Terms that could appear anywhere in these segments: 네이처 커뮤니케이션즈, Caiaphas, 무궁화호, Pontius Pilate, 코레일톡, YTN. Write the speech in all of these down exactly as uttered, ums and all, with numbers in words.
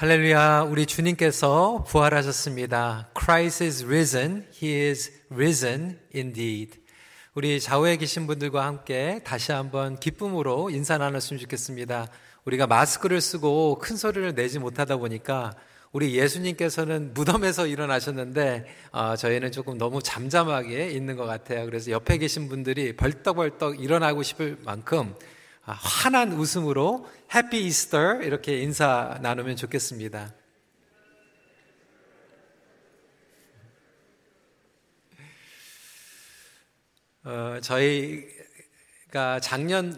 할렐루야, 우리 주님께서 부활하셨습니다. Christ is risen, He is risen indeed. 우리 좌우에 계신 분들과 함께 다시 한번 기쁨으로 인사 나눴으면 좋겠습니다. 우리가 마스크를 쓰고 큰 소리를 내지 못하다 보니까 우리 예수님께서는 무덤에서 일어나셨는데 어, 저희는 조금 너무 잠잠하게 있는 것 같아요. 그래서 옆에 계신 분들이 벌떡벌떡 일어나고 싶을 만큼 환한 웃음으로 해피 이스터 이렇게 인사 나누면 좋겠습니다. 어, 저희가 작년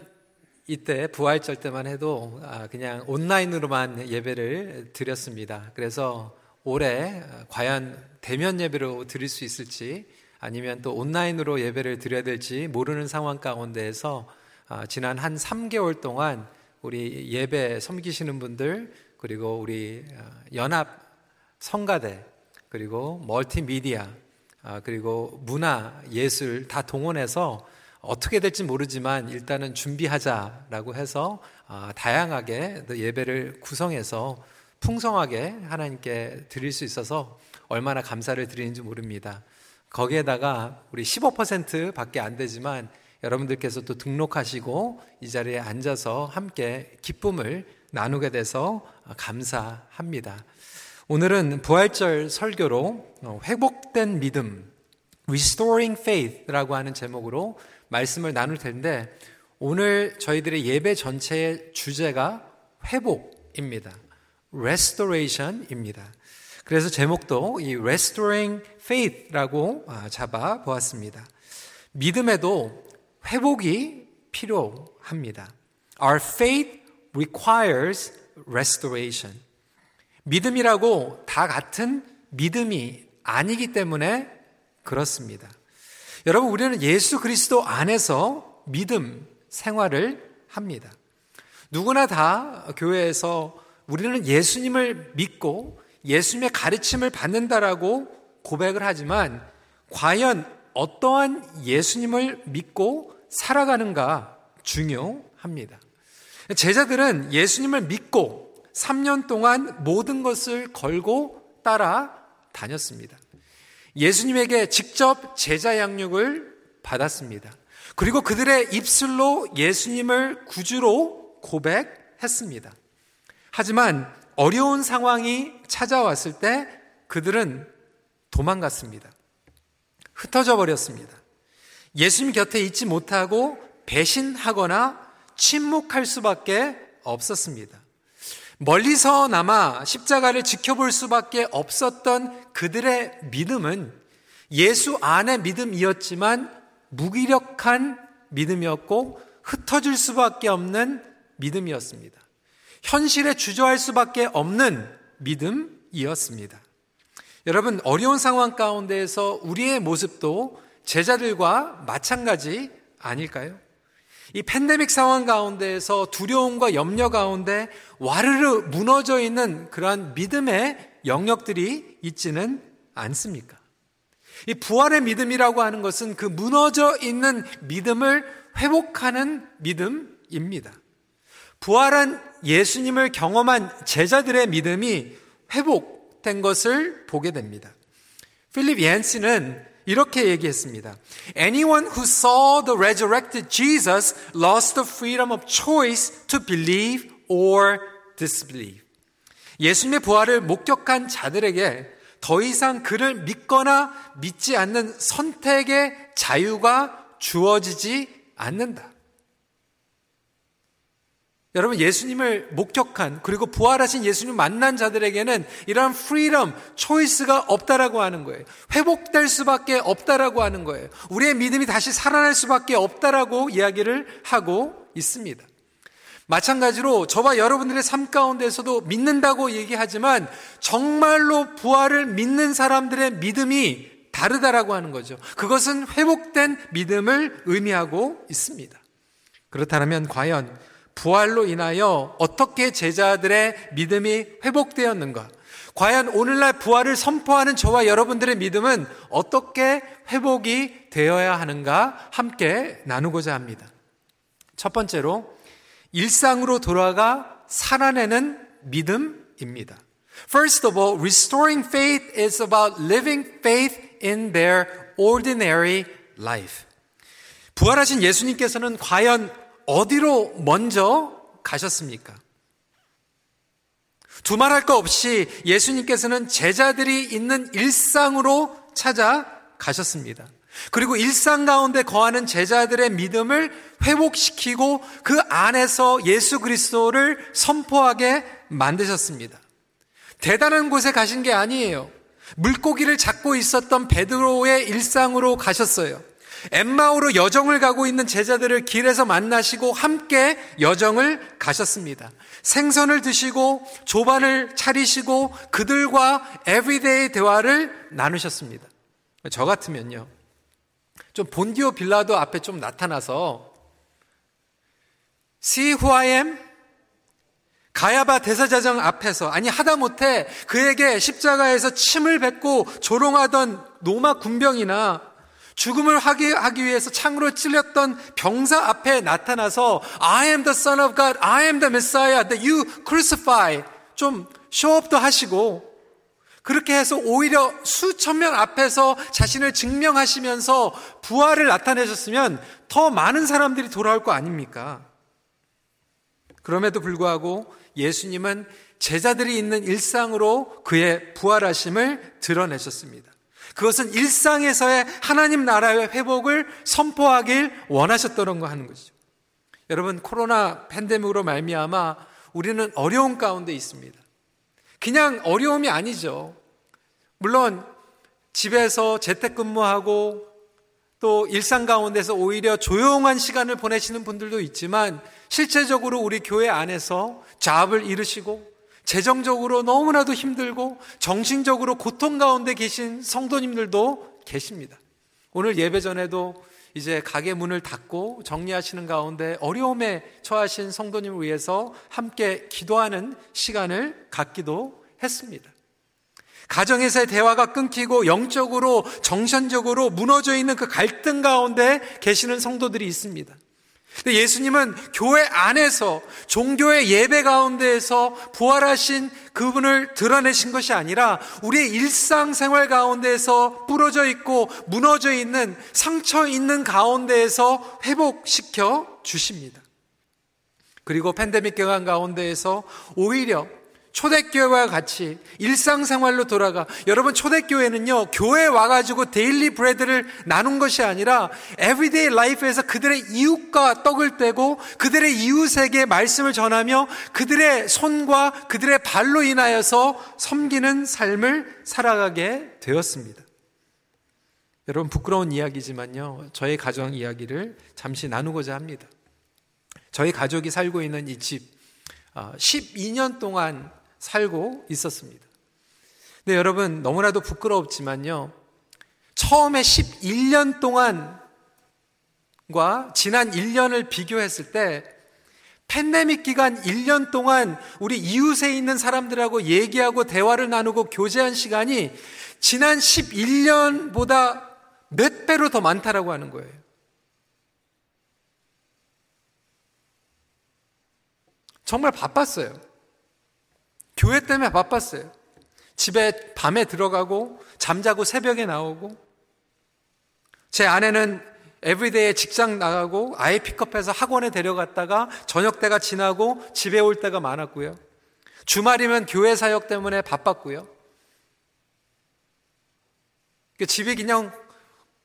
이때 부활절 때만 해도 그냥 온라인으로만 예배를 드렸습니다. 그래서 올해 과연 대면 예배로 드릴 수 있을지 아니면 또 온라인으로 예배를 드려야 될지 모르는 상황 가운데에서 지난 한 삼 개월 동안 우리 예배 섬기시는 분들, 그리고 우리 연합 성가대, 그리고 멀티미디어, 그리고 문화, 예술 다 동원해서 어떻게 될지 모르지만 일단은 준비하자라고 해서 다양하게 예배를 구성해서 풍성하게 하나님께 드릴 수 있어서 얼마나 감사를 드리는지 모릅니다. 거기에다가 우리 십오 퍼센트밖에 안 되지만 여러분들께서 또 등록하시고 이 자리에 앉아서 함께 기쁨을 나누게 돼서 감사합니다. 오늘은 부활절 설교로 회복된 믿음, Restoring Faith라고 하는 제목으로 말씀을 나눌 텐데, 오늘 저희들의 예배 전체의 주제가 회복입니다. Restoration입니다. 그래서 제목도 이 Restoring Faith라고 잡아 보았습니다. 믿음에도 회복이 필요합니다. Our faith requires restoration. 믿음이라고 다 같은 믿음이 아니기 때문에 그렇습니다. 여러분, 우리는 예수 그리스도 안에서 믿음 생활을 합니다. 누구나 다 교회에서 우리는 예수님을 믿고 예수님의 가르침을 받는다라고 고백을 하지만 과연 어떠한 예수님을 믿고 살아가는가 중요합니다. 제자들은 예수님을 믿고 삼 년 동안 모든 것을 걸고 따라 다녔습니다. 예수님에게 직접 제자 양육을 받았습니다. 그리고 그들의 입술로 예수님을 구주로 고백했습니다. 하지만 어려운 상황이 찾아왔을 때 그들은 도망갔습니다. 흩어져 버렸습니다. 예수님 곁에 있지 못하고 배신하거나 침묵할 수밖에 없었습니다. 멀리서나마 십자가를 지켜볼 수밖에 없었던 그들의 믿음은 예수 안의 믿음이었지만 무기력한 믿음이었고 흩어질 수밖에 없는 믿음이었습니다. 현실에 주저할 수밖에 없는 믿음이었습니다. 여러분, 어려운 상황 가운데에서 우리의 모습도 제자들과 마찬가지 아닐까요? 이 팬데믹 상황 가운데에서 두려움과 염려 가운데 와르르 무너져 있는 그러한 믿음의 영역들이 있지는 않습니까? 이 부활의 믿음이라고 하는 것은 그 무너져 있는 믿음을 회복하는 믿음입니다. 부활한 예수님을 경험한 제자들의 믿음이 회복 된 것을 보게 됩니다. 필립 얀시는 이렇게 얘기했습니다. Anyone who saw the resurrected Jesus lost the freedom of choice to believe or disbelieve. 예수님의 부활을 목격한 자들에게 더 이상 그를 믿거나 믿지 않는 선택의 자유가 주어지지 않는다. 여러분, 예수님을 목격한, 그리고 부활하신 예수님을 만난 자들에게는 이런 프리덤, 초이스가 없다라고 하는 거예요. 회복될 수밖에 없다라고 하는 거예요. 우리의 믿음이 다시 살아날 수밖에 없다라고 이야기를 하고 있습니다. 마찬가지로 저와 여러분들의 삶 가운데서도 믿는다고 얘기하지만 정말로 부활을 믿는 사람들의 믿음이 다르다라고 하는 거죠. 그것은 회복된 믿음을 의미하고 있습니다. 그렇다면 과연 부활로 인하여 어떻게 제자들의 믿음이 회복되었는가? 과연 오늘날 부활을 선포하는 저와 여러분들의 믿음은 어떻게 회복이 되어야 하는가? 함께 나누고자 합니다. 첫 번째로 일상으로 돌아가 살아내는 믿음입니다. First of all, restoring faith is about living faith in their ordinary life. 부활하신 예수님께서는 과연 어디로 먼저 가셨습니까? 두말할 것 없이 예수님께서는 제자들이 있는 일상으로 찾아가셨습니다. 그리고 일상 가운데 거하는 제자들의 믿음을 회복시키고 그 안에서 예수 그리스도를 선포하게 만드셨습니다. 대단한 곳에 가신 게 아니에요. 물고기를 잡고 있었던 베드로의 일상으로 가셨어요. 엠마오로 여정을 가고 있는 제자들을 길에서 만나시고 함께 여정을 가셨습니다. 생선을 드시고 조반을 차리시고 그들과 에브리데이 대화를 나누셨습니다. 저 같으면요, 좀 본디오 빌라도 앞에 좀 나타나서 See who I am? 가야바 대사자장 앞에서, 아니 하다못해 그에게 십자가에서 침을 뱉고 조롱하던 로마 군병이나 죽음을 하기, 하기 위해서 창으로 찔렸던 병사 앞에 나타나서 I am the son of God, I am the Messiah that you crucify, 좀 쇼업도 하시고 그렇게 해서 오히려 수천 명 앞에서 자신을 증명하시면서 부활을 나타내셨으면 더 많은 사람들이 돌아올 거 아닙니까? 그럼에도 불구하고 예수님은 제자들이 있는 일상으로 그의 부활하심을 드러내셨습니다. 그것은 일상에서의 하나님 나라의 회복을 선포하길 원하셨던 거 하는 것이죠. 여러분, 코로나 팬데믹으로 말미암아 우리는 어려움 가운데 있습니다. 그냥 어려움이 아니죠. 물론 집에서 재택근무하고 또 일상 가운데서 오히려 조용한 시간을 보내시는 분들도 있지만, 실제적으로 우리 교회 안에서 잡을 잃으시고 재정적으로 너무나도 힘들고 정신적으로 고통 가운데 계신 성도님들도 계십니다. 오늘 예배 전에도 이제 가게 문을 닫고 정리하시는 가운데 어려움에 처하신 성도님을 위해서 함께 기도하는 시간을 갖기도 했습니다. 가정에서의 대화가 끊기고 영적으로 정신적으로 무너져 있는 그 갈등 가운데 계시는 성도들이 있습니다. 근데 예수님은 교회 안에서 종교의 예배 가운데에서 부활하신 그분을 드러내신 것이 아니라 우리의 일상생활 가운데에서 부러져 있고 무너져 있는 상처 있는 가운데에서 회복시켜 주십니다. 그리고 팬데믹 기간 가운데에서 오히려 초대교회와 같이 일상생활로 돌아가, 여러분 초대교회는요 교회에 와가지고 데일리 브레드를 나눈 것이 아니라 에브리데이 라이프에서 그들의 이웃과 떡을 떼고 그들의 이웃에게 말씀을 전하며 그들의 손과 그들의 발로 인하여서 섬기는 삶을 살아가게 되었습니다. 여러분, 부끄러운 이야기지만요 저희 가정 이야기를 잠시 나누고자 합니다. 저희 가족이 살고 있는 이 집 십이 년 동안 살고 있었습니다. 근데 여러분, 너무나도 부끄럽지만요 처음에 십일 년 동안과 지난 일 년을 비교했을 때 팬데믹 기간 일 년 동안 우리 이웃에 있는 사람들하고 얘기하고 대화를 나누고 교제한 시간이 지난 십일 년보다 몇 배로 더 많다라고 하는 거예요. 정말 바빴어요. 교회 때문에 바빴어요. 집에 밤에 들어가고 잠자고 새벽에 나오고, 제 아내는 에브리데이에 직장 나가고 아이 픽업해서 학원에 데려갔다가 저녁 때가 지나고 집에 올 때가 많았고요. 주말이면 교회 사역 때문에 바빴고요. 집이 그냥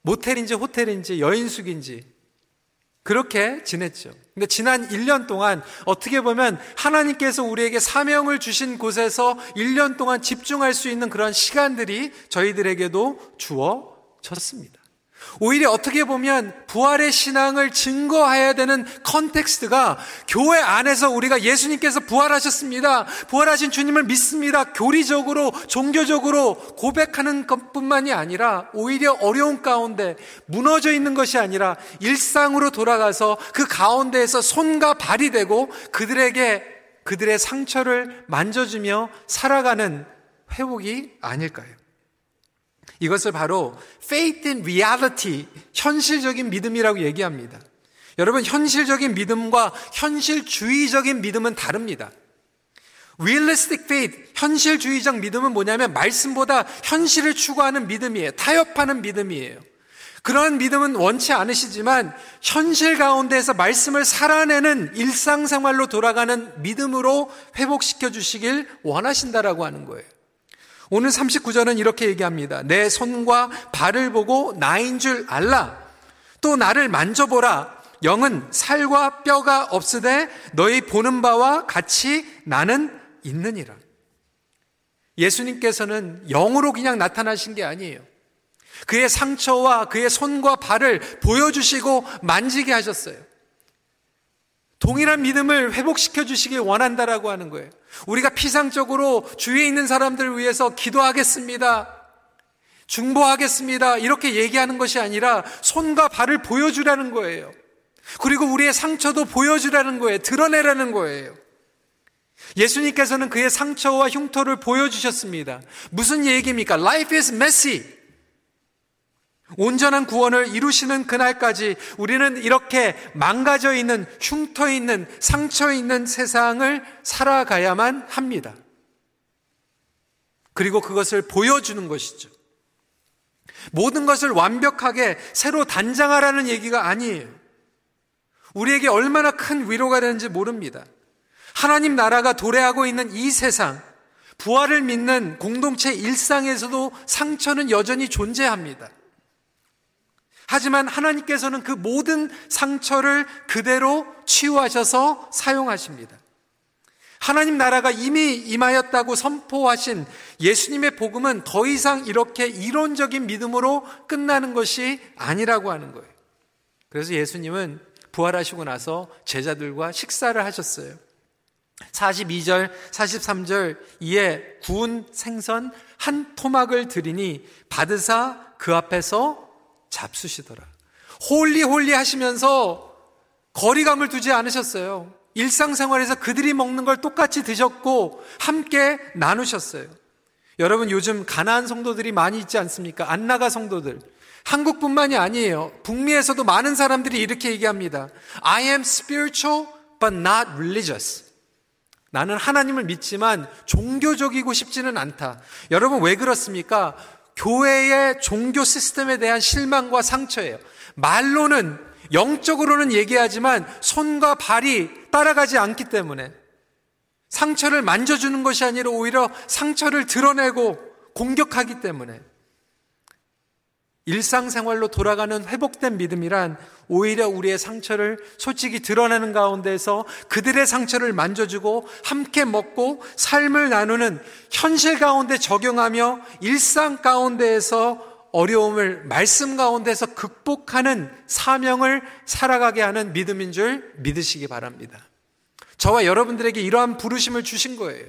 모텔인지 호텔인지 여인숙인지 그렇게 지냈죠. 근데 지난 일 년 동안 어떻게 보면 하나님께서 우리에게 사명을 주신 곳에서 일 년 동안 집중할 수 있는 그런 시간들이 저희들에게도 주어졌습니다. 오히려 어떻게 보면 부활의 신앙을 증거해야 되는 컨텍스트가 교회 안에서 우리가 예수님께서 부활하셨습니다, 부활하신 주님을 믿습니다, 교리적으로 종교적으로 고백하는 것뿐만이 아니라 오히려 어려운 가운데 무너져 있는 것이 아니라 일상으로 돌아가서 그 가운데에서 손과 발이 되고 그들에게 그들의 상처를 만져주며 살아가는 회복이 아닐까요? 이것을 바로 faith in reality, 현실적인 믿음이라고 얘기합니다. 여러분, 현실적인 믿음과 현실주의적인 믿음은 다릅니다. Realistic faith, 현실주의적 믿음은 뭐냐면 말씀보다 현실을 추구하는 믿음이에요. 타협하는 믿음이에요. 그러한 믿음은 원치 않으시지만 현실 가운데에서 말씀을 살아내는 일상생활로 돌아가는 믿음으로 회복시켜 주시길 원하신다라고 하는 거예요. 오늘 삼십구 절은 이렇게 얘기합니다. 내 손과 발을 보고 나인 줄 알라. 또 나를 만져보라. 영은 살과 뼈가 없으되 너희 보는 바와 같이 나는 있느니라. 예수님께서는 영으로 그냥 나타나신 게 아니에요. 그의 상처와 그의 손과 발을 보여주시고 만지게 하셨어요. 동일한 믿음을 회복시켜 주시길 원한다라고 하는 거예요. 우리가 피상적으로 주위에 있는 사람들을 위해서 기도하겠습니다, 중보하겠습니다, 이렇게 얘기하는 것이 아니라 손과 발을 보여주라는 거예요. 그리고 우리의 상처도 보여주라는 거예요. 드러내라는 거예요. 예수님께서는 그의 상처와 흉터를 보여주셨습니다. 무슨 얘기입니까? Life is messy. 온전한 구원을 이루시는 그날까지 우리는 이렇게 망가져 있는, 흉터 있는, 상처 있는 세상을 살아가야만 합니다. 그리고 그것을 보여주는 것이죠. 모든 것을 완벽하게 새로 단장하라는 얘기가 아니에요. 우리에게 얼마나 큰 위로가 되는지 모릅니다. 하나님 나라가 도래하고 있는 이 세상, 부활을 믿는 공동체 일상에서도 상처는 여전히 존재합니다. 하지만 하나님께서는 그 모든 상처를 그대로 치유하셔서 사용하십니다. 하나님 나라가 이미 임하였다고 선포하신 예수님의 복음은 더 이상 이렇게 이론적인 믿음으로 끝나는 것이 아니라고 하는 거예요. 그래서 예수님은 부활하시고 나서 제자들과 식사를 하셨어요. 사십이 절, 사십삼 절 이에 구운 생선 한 토막을 드리니 받으사 그 앞에서 잡수시더라. 홀리 홀리 하시면서 거리감을 두지 않으셨어요. 일상생활에서 그들이 먹는 걸 똑같이 드셨고 함께 나누셨어요. 여러분, 요즘 가나안 성도들이 많이 있지 않습니까? 안나가 성도들. 한국뿐만이 아니에요. 북미에서도 많은 사람들이 이렇게 얘기합니다. I am spiritual but not religious. 나는 하나님을 믿지만 종교적이고 싶지는 않다. 여러분, 왜 그렇습니까? 교회의 종교 시스템에 대한 실망과 상처예요. 말로는, 영적으로는 얘기하지만 손과 발이 따라가지 않기 때문에 상처를 만져주는 것이 아니라 오히려 상처를 드러내고 공격하기 때문에 일상생활로 돌아가는 회복된 믿음이란 오히려 우리의 상처를 솔직히 드러내는 가운데서 그들의 상처를 만져주고 함께 먹고 삶을 나누는, 현실 가운데 적용하며 일상 가운데에서 어려움을 말씀 가운데서 극복하는 사명을 살아가게 하는 믿음인 줄 믿으시기 바랍니다. 저와 여러분들에게 이러한 부르심을 주신 거예요.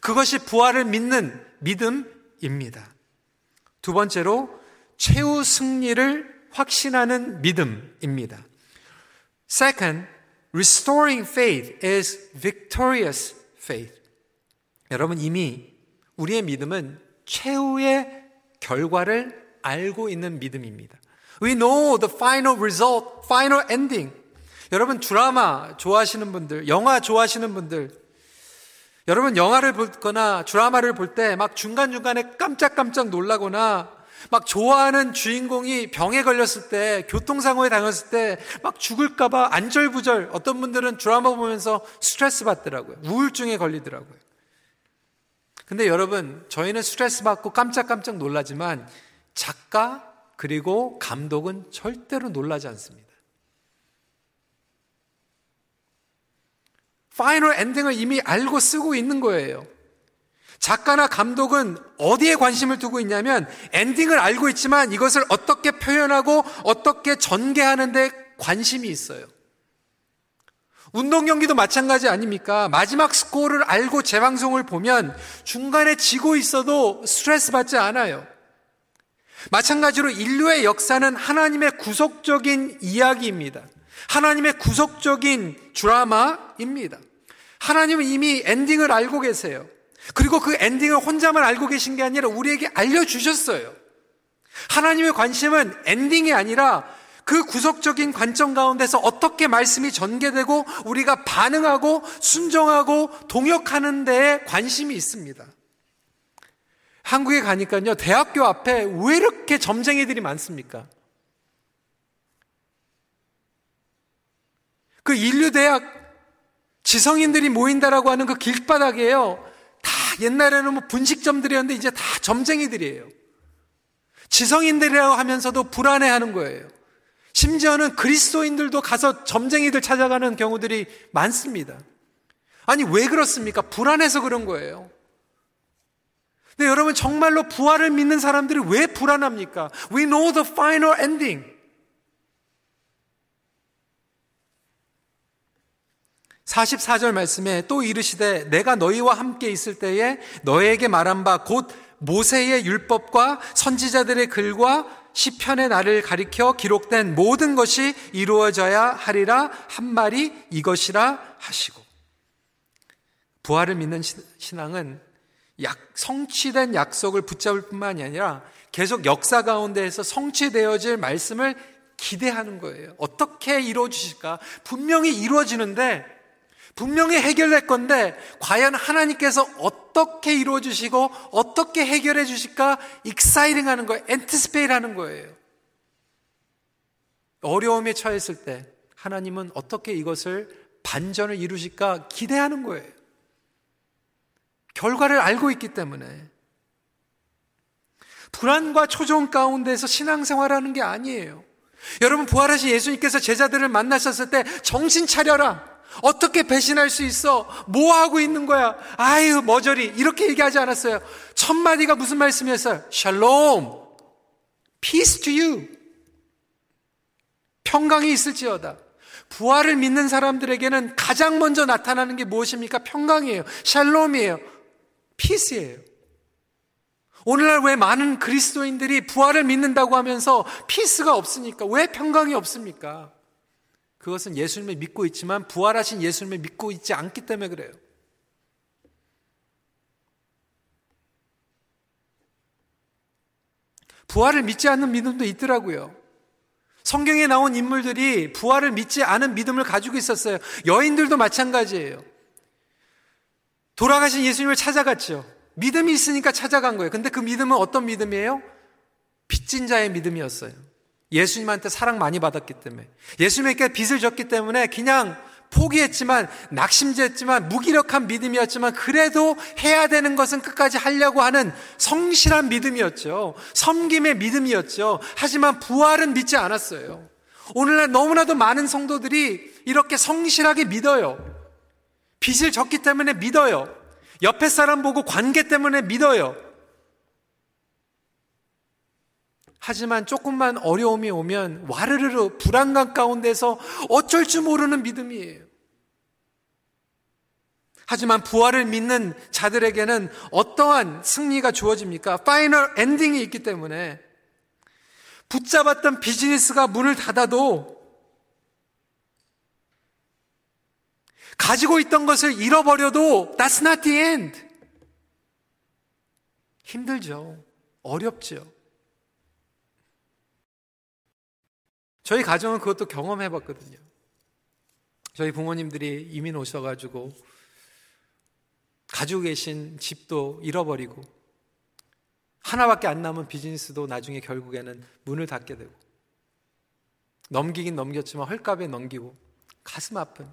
그것이 부활을 믿는 믿음입니다. 두 번째로 최후 승리를 확신하는 믿음입니다. Second, restoring faith is victorious faith. 여러분, 이미 우리의 믿음은 최후의 결과를 알고 있는 믿음입니다. We know the final result, final ending. 여러분, 드라마 좋아하시는 분들, 영화 좋아하시는 분들, 여러분 영화를 보거나 드라마를 볼 때 막 중간중간에 깜짝깜짝 놀라거나 막 좋아하는 주인공이 병에 걸렸을 때, 교통사고에 당했을 때 막 죽을까봐 안절부절, 어떤 분들은 드라마 보면서 스트레스 받더라고요. 우울증에 걸리더라고요. 근데 여러분, 저희는 스트레스 받고 깜짝깜짝 놀라지만 작가 그리고 감독은 절대로 놀라지 않습니다. 파이널 엔딩을 이미 알고 쓰고 있는 거예요. 작가나 감독은 어디에 관심을 두고 있냐면 엔딩을 알고 있지만 이것을 어떻게 표현하고 어떻게 전개하는 데 관심이 있어요. 운동 경기도 마찬가지 아닙니까? 마지막 스코어를 알고 재방송을 보면 중간에 지고 있어도 스트레스 받지 않아요. 마찬가지로 인류의 역사는 하나님의 구속적인 이야기입니다. 하나님의 구속적인 드라마입니다. 하나님은 이미 엔딩을 알고 계세요. 그리고 그 엔딩을 혼자만 알고 계신 게 아니라 우리에게 알려주셨어요. 하나님의 관심은 엔딩이 아니라 그 구속적인 관점 가운데서 어떻게 말씀이 전개되고 우리가 반응하고 순종하고 동역하는 데에 관심이 있습니다. 한국에 가니까요, 대학교 앞에 왜 이렇게 점쟁이들이 많습니까? 그 인류대학 지성인들이 모인다라고 하는 그 길바닥이에요. 다 옛날에는 뭐 분식점들이었는데 이제 다 점쟁이들이에요. 지성인들이라고 하면서도 불안해하는 거예요. 심지어는 그리스도인들도 가서 점쟁이들 찾아가는 경우들이 많습니다. 아니 왜 그렇습니까? 불안해서 그런 거예요. 근데 여러분, 정말로 부활을 믿는 사람들이 왜 불안합니까? We know the final ending. 사십사 절 말씀에 또 이르시되 내가 너희와 함께 있을 때에 너에게 말한 바 곧 모세의 율법과 선지자들의 글과 시편의 나를 가리켜 기록된 모든 것이 이루어져야 하리라 한 말이 이것이라 하시고. 부활을 믿는 신앙은 약, 성취된 약속을 붙잡을 뿐만이 아니라 계속 역사 가운데에서 성취되어질 말씀을 기대하는 거예요. 어떻게 이루어 주실까? 분명히 이루어지는데, 분명히 해결될 건데 과연 하나님께서 어떻게 이루어 주시고 어떻게 해결해 주실까? 익사이링 하는 거예요. 엔티스페일 하는 거예요. 어려움에 처했을 때 하나님은 어떻게 이것을 반전을 이루실까? 기대하는 거예요. 결과를 알고 있기 때문에. 불안과 초조함 가운데서 신앙생활하는 게 아니에요. 여러분, 부활하신 예수님께서 제자들을 만나셨을 때 정신 차려라, 어떻게 배신할 수 있어, 뭐하고 있는 거야, 아유 머저리, 이렇게 얘기하지 않았어요. 첫 마디가 무슨 말씀이었어요? 샬롬, peace to you, 평강이 있을지어다. 부활을 믿는 사람들에게는 가장 먼저 나타나는 게 무엇입니까? 평강이에요. 샬롬이에요. 피스예요. 오늘날 왜 많은 그리스도인들이 부활을 믿는다고 하면서 피스가 없습니까? 왜 평강이 없습니까? 그것은 예수님을 믿고 있지만 부활하신 예수님을 믿고 있지 않기 때문에 그래요. 부활을 믿지 않는 믿음도 있더라고요. 성경에 나온 인물들이 부활을 믿지 않은 믿음을 가지고 있었어요. 여인들도 마찬가지예요. 돌아가신 예수님을 찾아갔죠. 믿음이 있으니까 찾아간 거예요. 근데 그 믿음은 어떤 믿음이에요? 빚진 자의 믿음이었어요. 예수님한테 사랑 많이 받았기 때문에, 예수님에게 빚을 졌기 때문에 그냥 포기했지만, 낙심했지만, 무기력한 믿음이었지만 그래도 해야 되는 것은 끝까지 하려고 하는 성실한 믿음이었죠. 섬김의 믿음이었죠. 하지만 부활은 믿지 않았어요. 오늘날 너무나도 많은 성도들이 이렇게 성실하게 믿어요. 빚을 졌기 때문에 믿어요. 옆에 사람 보고 관계 때문에 믿어요. 하지만 조금만 어려움이 오면 와르르르 불안감 가운데서 어쩔 줄 모르는 믿음이에요. 하지만 부활을 믿는 자들에게는 어떠한 승리가 주어집니까? 파이널 엔딩이 있기 때문에 붙잡았던 비즈니스가 문을 닫아도, 가지고 있던 것을 잃어버려도 that's not the end. 힘들죠. 어렵죠. 저희 가정은 그것도 경험해 봤거든요. 저희 부모님들이 이민 오셔가지고 가지고 계신 집도 잃어버리고, 하나밖에 안 남은 비즈니스도 나중에 결국에는 문을 닫게 되고, 넘기긴 넘겼지만 헐값에 넘기고, 가슴 아픈,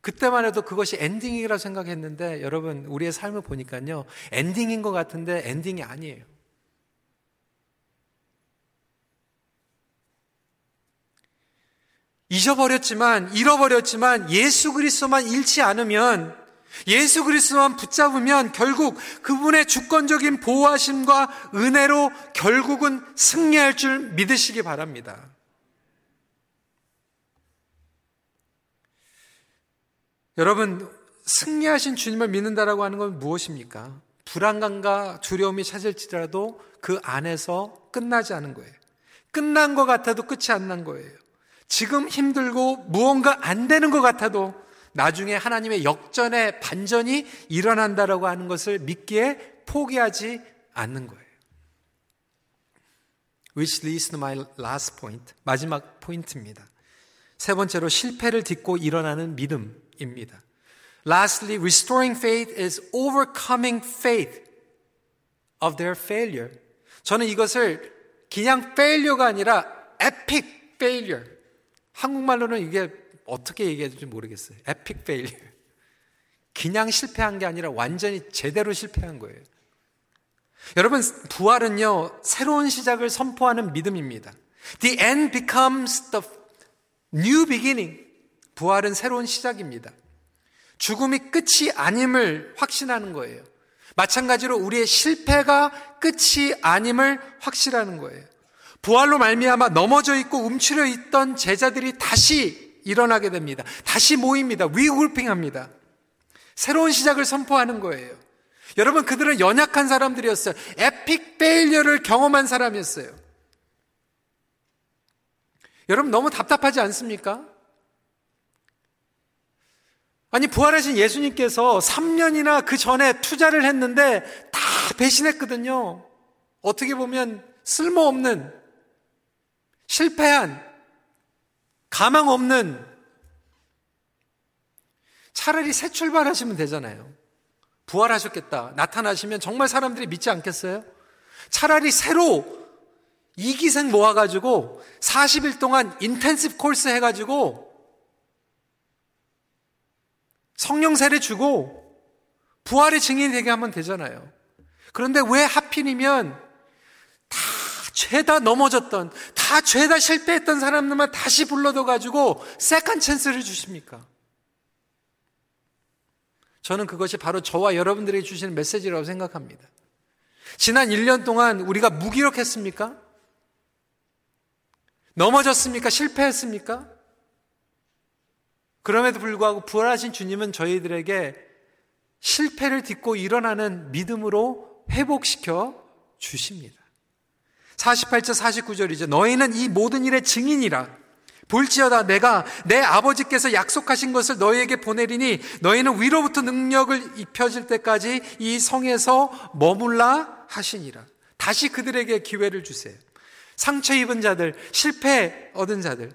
그때만 해도 그것이 엔딩이라고 생각했는데, 여러분, 우리의 삶을 보니까요, 엔딩인 것 같은데 엔딩이 아니에요. 잊어버렸지만, 잃어버렸지만 예수 그리스도만 잃지 않으면, 예수 그리스도만 붙잡으면 결국 그분의 주권적인 보호하심과 은혜로 결국은 승리할 줄 믿으시기 바랍니다. 여러분, 승리하신 주님을 믿는다라고 하는 건 무엇입니까? 불안감과 두려움이 찾을지라도 그 안에서 끝나지 않은 거예요. 끝난 것 같아도 끝이 안 난 거예요. 지금 힘들고 무언가 안 되는 것 같아도 나중에 하나님의 역전의 반전이 일어난다라고 하는 것을 믿기에 포기하지 않는 거예요. which leads to my last point, 마지막 포인트입니다. 세 번째로 실패를 딛고 일어나는 믿음입니다. Lastly, restoring faith is overcoming faith of their failure. 저는 이것을 그냥 failure가 아니라 epic failure, 한국말로는 이게 어떻게 얘기해야 될지 모르겠어요. epic failure. 그냥 실패한 게 아니라 완전히 제대로 실패한 거예요. 여러분, 부활은요, 새로운 시작을 선포하는 믿음입니다. The end becomes the new beginning. 부활은 새로운 시작입니다. 죽음이 끝이 아님을 확신하는 거예요. 마찬가지로 우리의 실패가 끝이 아님을 확신하는 거예요. 부활로 말미암아 넘어져 있고 움츠려 있던 제자들이 다시 일어나게 됩니다. 다시 모입니다. 위골핑합니다. 새로운 시작을 선포하는 거예요. 여러분, 그들은 연약한 사람들이었어요. 에픽 페일리어를 경험한 사람이었어요. 여러분, 너무 답답하지 않습니까? 아니, 부활하신 예수님께서 삼 년이나 그 전에 투자를 했는데 다 배신했거든요. 어떻게 보면 쓸모없는, 실패한, 가망 없는, 차라리 새 출발하시면 되잖아요. 부활하셨겠다 나타나시면 정말 사람들이 믿지 않겠어요? 차라리 새로 이기생 모아가지고 사십 일 동안 인텐시브 코스 해가지고 성령 세례 주고 부활의 증인이 되게 하면 되잖아요. 그런데 왜 하필이면 다 죄다 넘어졌던, 다 죄다 실패했던 사람들만 다시 불러둬가지고 세컨 찬스를 주십니까? 저는 그것이 바로 저와 여러분들이 주시는 메시지라고 생각합니다. 지난 일 년 동안 우리가 무기력했습니까? 넘어졌습니까? 실패했습니까? 그럼에도 불구하고 부활하신 주님은 저희들에게 실패를 딛고 일어나는 믿음으로 회복시켜 주십니다. 사십팔 절 사십구 절이죠. 너희는 이 모든 일의 증인이라. 볼지어다 내가 내 아버지께서 약속하신 것을 너희에게 보내리니 너희는 위로부터 능력을 입혀질 때까지 이 성에서 머물라 하시니라. 다시 그들에게 기회를 주세요. 상처 입은 자들, 실패 얻은 자들,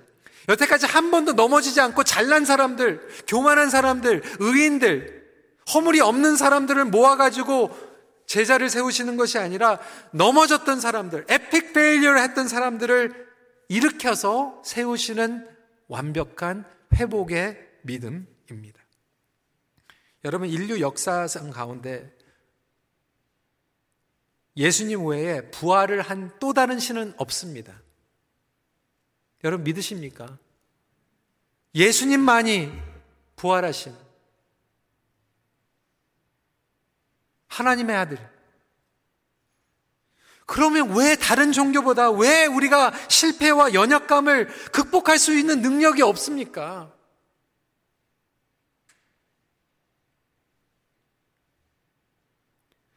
여태까지 한 번도 넘어지지 않고 잘난 사람들, 교만한 사람들, 의인들, 허물이 없는 사람들을 모아가지고 제자를 세우시는 것이 아니라 넘어졌던 사람들, 에픽 페일리어를 했던 사람들을 일으켜서 세우시는 완벽한 회복의 믿음입니다. 여러분, 인류 역사상 가운데 예수님 외에 부활을 한 또 다른 신은 없습니다. 여러분, 믿으십니까? 예수님만이 부활하신 하나님의 아들. 그러면 왜 다른 종교보다 왜 우리가 실패와 연약감을 극복할 수 있는 능력이 없습니까?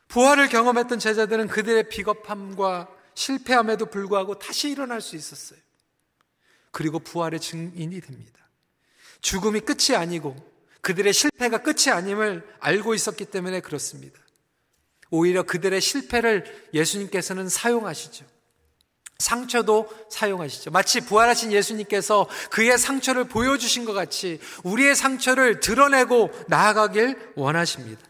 부활을 경험했던 제자들은 그들의 비겁함과 실패함에도 불구하고 다시 일어날 수 있었어요. 그리고 부활의 증인이 됩니다. 죽음이 끝이 아니고 그들의 실패가 끝이 아님을 알고 있었기 때문에 그렇습니다. 오히려 그들의 실패를 예수님께서는 사용하시죠. 상처도 사용하시죠. 마치 부활하신 예수님께서 그의 상처를 보여주신 것 같이 우리의 상처를 드러내고 나아가길 원하십니다.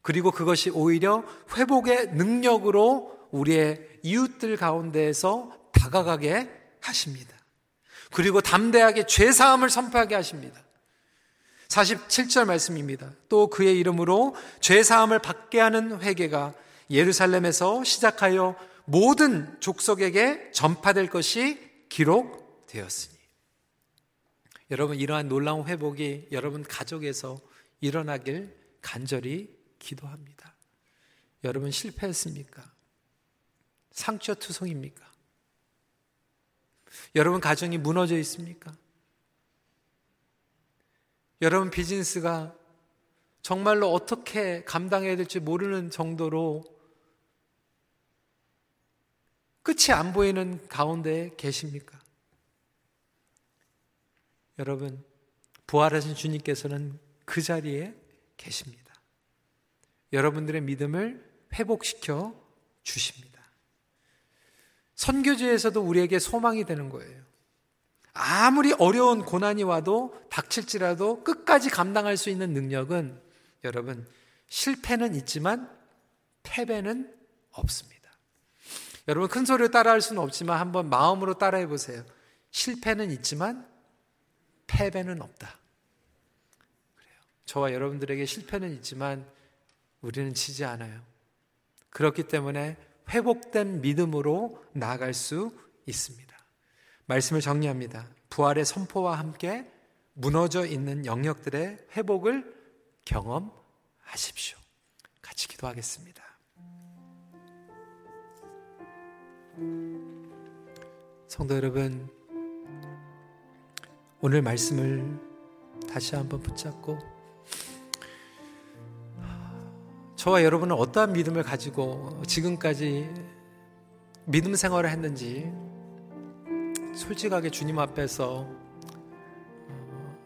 그리고 그것이 오히려 회복의 능력으로 우리의 이웃들 가운데에서 다가가게 하십니다. 그리고 담대하게 죄사함을 선포하게 하십니다. 사십칠 절 말씀입니다. 또 그의 이름으로 죄사함을 받게 하는 회개가 예루살렘에서 시작하여 모든 족속에게 전파될 것이 기록되었으니. 여러분, 이러한 놀라운 회복이 여러분 가족에서 일어나길 간절히 기도합니다. 여러분, 실패했습니까? 상처투성입니까? 여러분, 가정이 무너져 있습니까? 여러분, 비즈니스가 정말로 어떻게 감당해야 될지 모르는 정도로 끝이 안 보이는 가운데 계십니까? 여러분, 부활하신 주님께서는 그 자리에 계십니다. 여러분들의 믿음을 회복시켜 주십니다. 선교지에서도 우리에게 소망이 되는 거예요. 아무리 어려운 고난이 와도 닥칠지라도 끝까지 감당할 수 있는 능력은, 여러분, 실패는 있지만 패배는 없습니다. 여러분, 큰 소리로 따라할 수는 없지만 한번 마음으로 따라해 보세요. 실패는 있지만 패배는 없다. 그래요. 저와 여러분들에게 실패는 있지만 우리는 지지 않아요. 그렇기 때문에 회복된 믿음으로 나아갈 수 있습니다. 말씀을 정리합니다. 부활의 선포와 함께 무너져 있는 영역들의 회복을 경험하십시오. 같이 기도하겠습니다. 성도 여러분, 오늘 말씀을 다시 한번 붙잡고 저와 여러분은 어떠한 믿음을 가지고 지금까지 믿음 생활을 했는지 솔직하게 주님 앞에서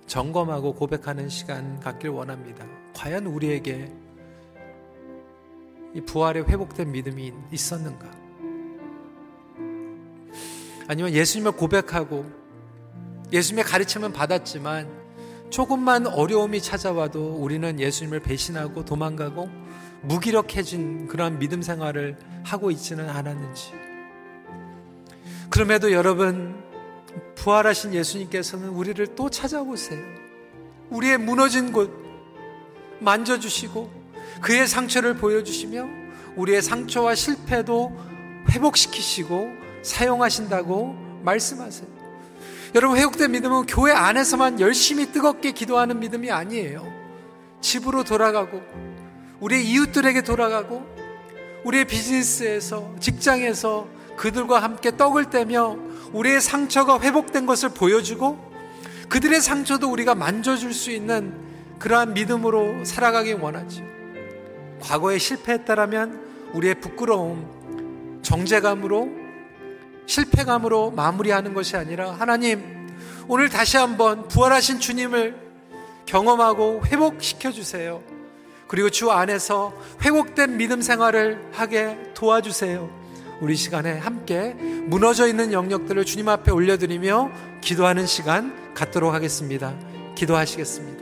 점검하고 고백하는 시간 갖길 원합니다. 과연 우리에게 이 부활에 회복된 믿음이 있었는가? 아니면 예수님을 고백하고 예수님의 가르침은 받았지만 조금만 어려움이 찾아와도 우리는 예수님을 배신하고 도망가고 무기력해진 그러한 믿음 생활을 하고 있지는 않았는지. 그럼에도 여러분, 부활하신 예수님께서는 우리를 또 찾아오세요. 우리의 무너진 곳 만져주시고 그의 상처를 보여주시며 우리의 상처와 실패도 회복시키시고 사용하신다고 말씀하세요. 여러분, 회복된 믿음은 교회 안에서만 열심히 뜨겁게 기도하는 믿음이 아니에요. 집으로 돌아가고 우리의 이웃들에게 돌아가고 우리의 비즈니스에서, 직장에서 그들과 함께 떡을 떼며 우리의 상처가 회복된 것을 보여주고 그들의 상처도 우리가 만져줄 수 있는 그러한 믿음으로 살아가길 원하죠. 과거에 실패했다라면 우리의 부끄러움, 정죄감으로, 실패감으로 마무리하는 것이 아니라, 하나님, 오늘 다시 한번 부활하신 주님을 경험하고 회복시켜 주세요. 그리고 주 안에서 회복된 믿음 생활을 하게 도와주세요. 우리 시간에 함께 무너져 있는 영역들을 주님 앞에 올려드리며 기도하는 시간 갖도록 하겠습니다. 기도하시겠습니다.